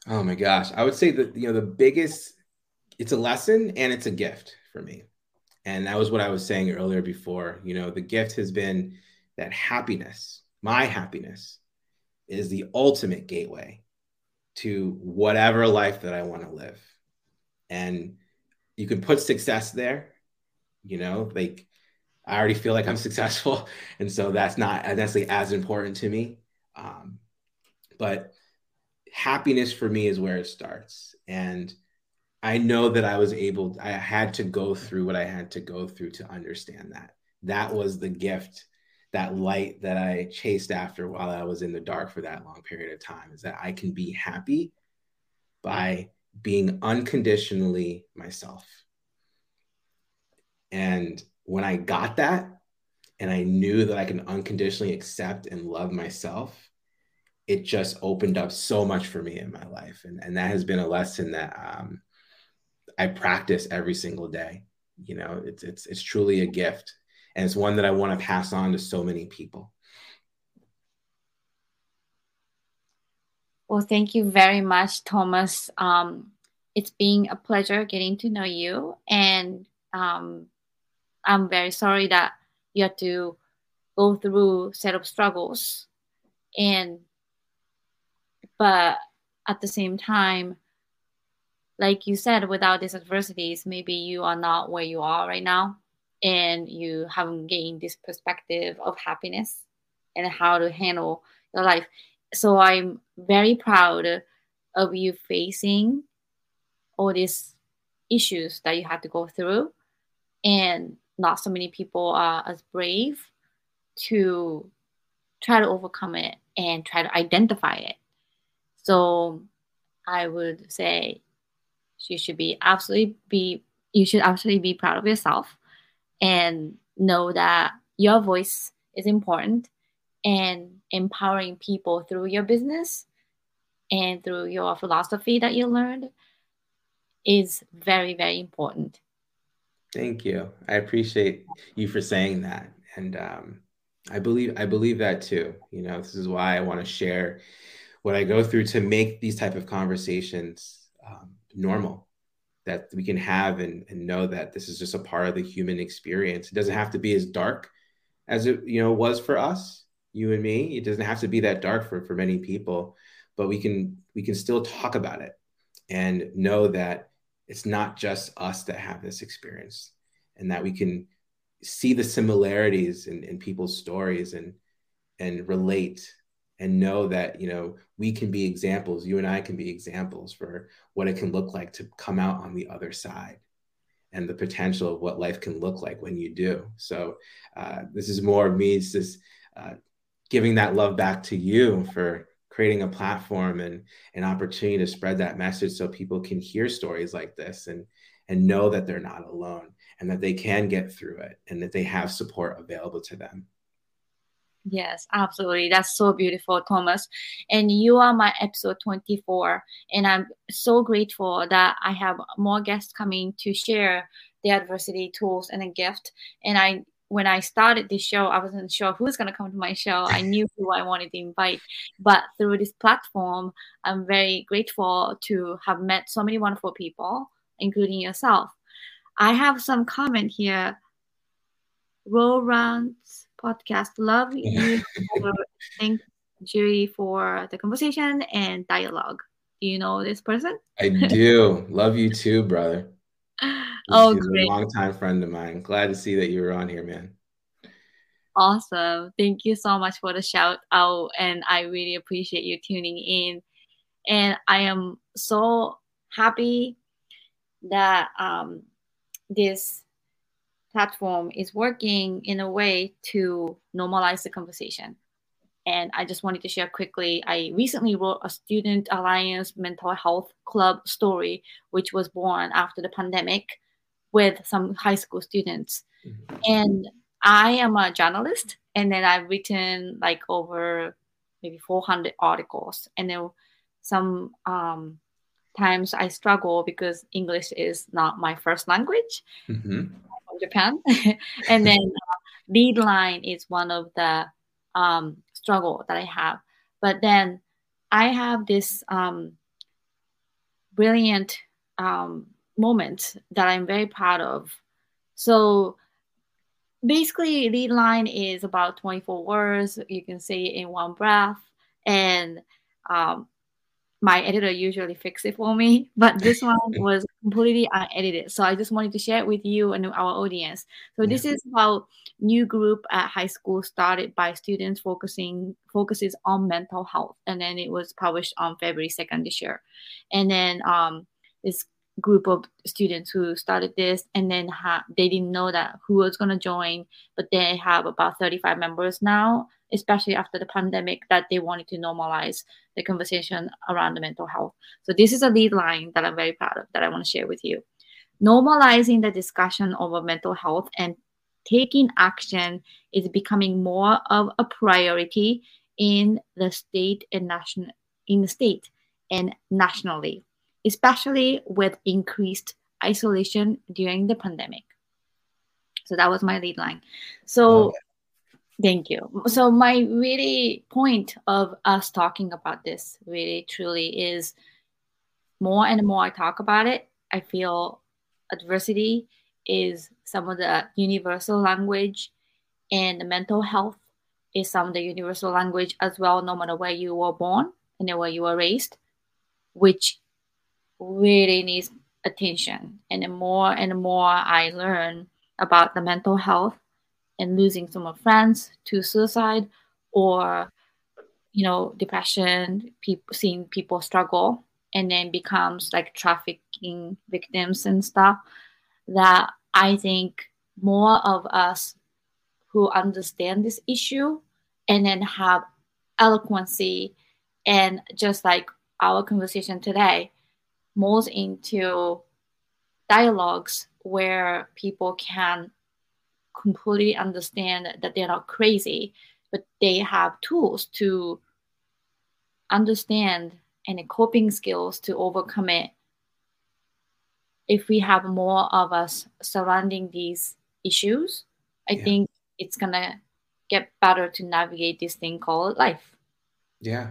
Oh my gosh. I would say that, you know, the biggest, it's a lesson and it's a gift for me. And that was what I was saying earlier before, you know, the gift has been that happiness, my happiness, is the ultimate gateway to whatever life that I want to live. And you can put success there, you know, like I already feel like I'm successful. And so that's not necessarily as important to me. But happiness for me is where it starts. And I know that I had to go through what I had to go through to understand that. That was the gift. That light that I chased after while I was in the dark for that long period of time is that I can be happy by being unconditionally myself. And when I got that, and I knew that I can unconditionally accept and love myself, it just opened up so much for me in my life. And that has been a lesson that I practice every single day. You know, it's truly a gift. And it's one that I want to pass on to so many people. Well, thank you very much, Thomas. It's been a pleasure getting to know you. And I'm very sorry that you had to go through a set of struggles. But at the same time, like you said, without these adversities, maybe you are not where you are right now. And you haven't gained this perspective of happiness and how to handle your life. So I'm very proud of you facing all these issues that you had to go through. And not so many people are as brave to try to overcome it and try to identify it. So I would say you should absolutely be proud of yourself and know that your voice is important, and empowering people through your business and through your philosophy that you learned is very, very important. Thank you. I appreciate you for saying that. And I believe that too. You know, this is why I want to share what I go through to make these type of conversations normal, that we can have and know that this is just a part of the human experience. It doesn't have to be as dark as it, you know, was for us, you and me. It doesn't have to be that dark for many people, but we can still talk about it and know that it's not just us that have this experience, and that we can see the similarities in people's stories and relate and know that, you know, we can be examples. You and I can be examples for what it can look like to come out on the other side, and the potential of what life can look like when you do. So this is more of me just giving that love back to you for creating a platform and an opportunity to spread that message so people can hear stories like this and know that they're not alone, and that they can get through it, and that they have support available to them. Yes, absolutely. That's so beautiful, Thomas. And you are my episode 24. And I'm so grateful that I have more guests coming to share the adversity tools and a gift. And when I started this show, I wasn't sure who's going to come to my show. I knew who I wanted to invite. But through this platform, I'm very grateful to have met so many wonderful people, including yourself. I have some comment here. Roland's podcast. Love you. Thank Juri for the conversation and dialogue. Do you know this person? I do. Love you too, brother. She's great. A longtime friend of mine. Glad to see that you were on here, man. Awesome. Thank you so much for the shout out. And I really appreciate you tuning in. And I am so happy that this platform is working in a way to normalize the conversation. And I just wanted to share quickly, I recently wrote a Student Alliance Mental Health Club story, which was born after the pandemic with some high school students. Mm-hmm. And I am a journalist, and then I've written like over maybe 400 articles. And then some times I struggle because English is not my first language. Mm-hmm. From Japan. And then lead line is one of the struggle that I have. But then I have this brilliant moment that I'm very proud of. So basically, lead line is about 24 words. You can say it in one breath. And my editor usually fixes it for me, but this one was completely unedited. So I just wanted to share it with you and our audience. So this is how new group at high school started by students focuses on mental health. And then it was published on February 2nd this year. And then this group of students who started this, and then they didn't know that who was going to join, but they have about 35 members now, especially after the pandemic, that they wanted to normalize the conversation around the mental health. So this is a lead line that I'm very proud of, that I want to share with you. Normalizing the discussion over mental health and taking action is becoming more of a priority in the state and national, in the state and nationally, especially with increased isolation during the pandemic. So that was my lead line. So thank you. So my really point of us talking about this really truly is, more and more I talk about it, I feel adversity is some of the universal language, and mental health is some of the universal language as well, no matter where you were born and where you were raised, which really needs attention. And more I learn about the mental health and losing some of friends to suicide or, you know, depression, seeing people struggle and then becomes like trafficking victims and stuff, that I think more of us who understand this issue and then have eloquency and just like our conversation today molds into dialogues where people can completely understand that they're not crazy, but they have tools to understand and coping skills to overcome it. If we have more of us surrounding these issues, I think it's going to get better to navigate this thing called life. Yeah.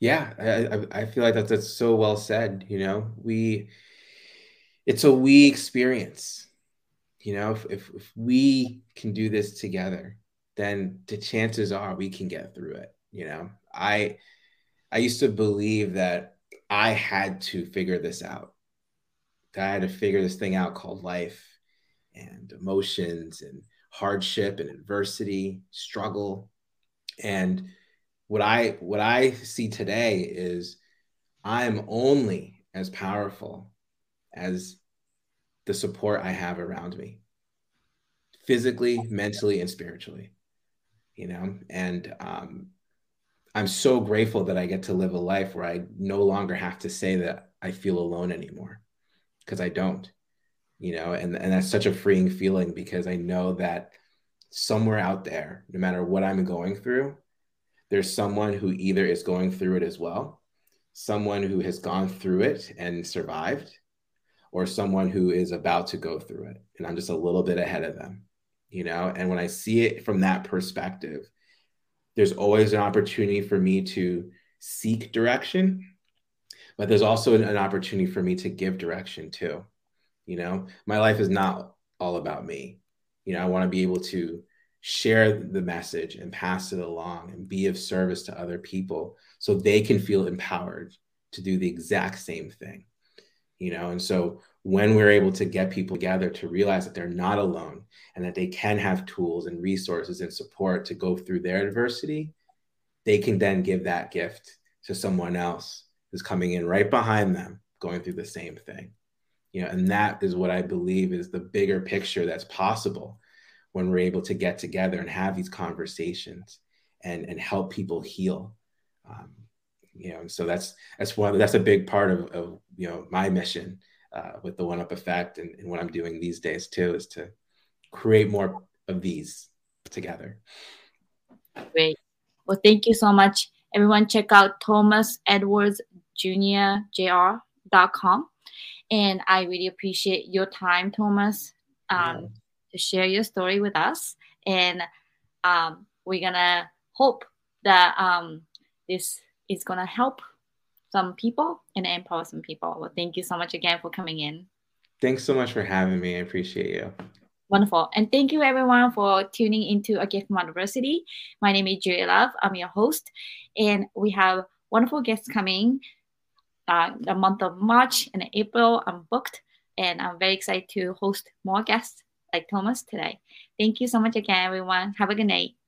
Yeah. I feel like that's so well said. You know, it's a we experience. You know, if we can do this together, then the chances are we can get through it. You know, I used to believe that I had to figure this out, that I had to figure this thing out called life and emotions and hardship and adversity, struggle. And what I see today is I'm only as powerful as the support I have around me, physically, mentally, and spiritually, you know? And I'm so grateful that I get to live a life where I no longer have to say that I feel alone anymore, because I don't, you know, and that's such a freeing feeling, because I know that somewhere out there, no matter what I'm going through, there's someone who either is going through it as well, someone who has gone through it and survived, or someone who is about to go through it, and I'm just a little bit ahead of them, you know? And when I see it from that perspective, there's always an opportunity for me to seek direction, but there's also an opportunity for me to give direction too. You know, my life is not all about me. You know, I want to be able to share the message and pass it along and be of service to other people so they can feel empowered to do the exact same thing. You know, and so when we're able to get people together to realize that they're not alone and that they can have tools and resources and support to go through their adversity, they can then give that gift to someone else who's coming in right behind them, going through the same thing. You know, and that is what I believe is the bigger picture that's possible when we're able to get together and have these conversations and help people heal. You know, and so that's a big part of you know, my mission with the One Up Effect and what I'm doing these days too, is to create more of these together. Great. Well, thank you so much. Everyone check out thomasedwardsjr.com. And I really appreciate your time, Thomas, to share your story with us. And we're going to hope that this is going to help some people and empower some people. Well, thank you so much again for coming in. Thanks so much for having me. I appreciate you. Wonderful. And thank you everyone for tuning into A Gift from Adversity. My name is Juri Love. I'm your host, and we have wonderful guests coming the month of March and April. I'm booked, and I'm very excited to host more guests like Thomas today. Thank you so much again, everyone. Have a good night.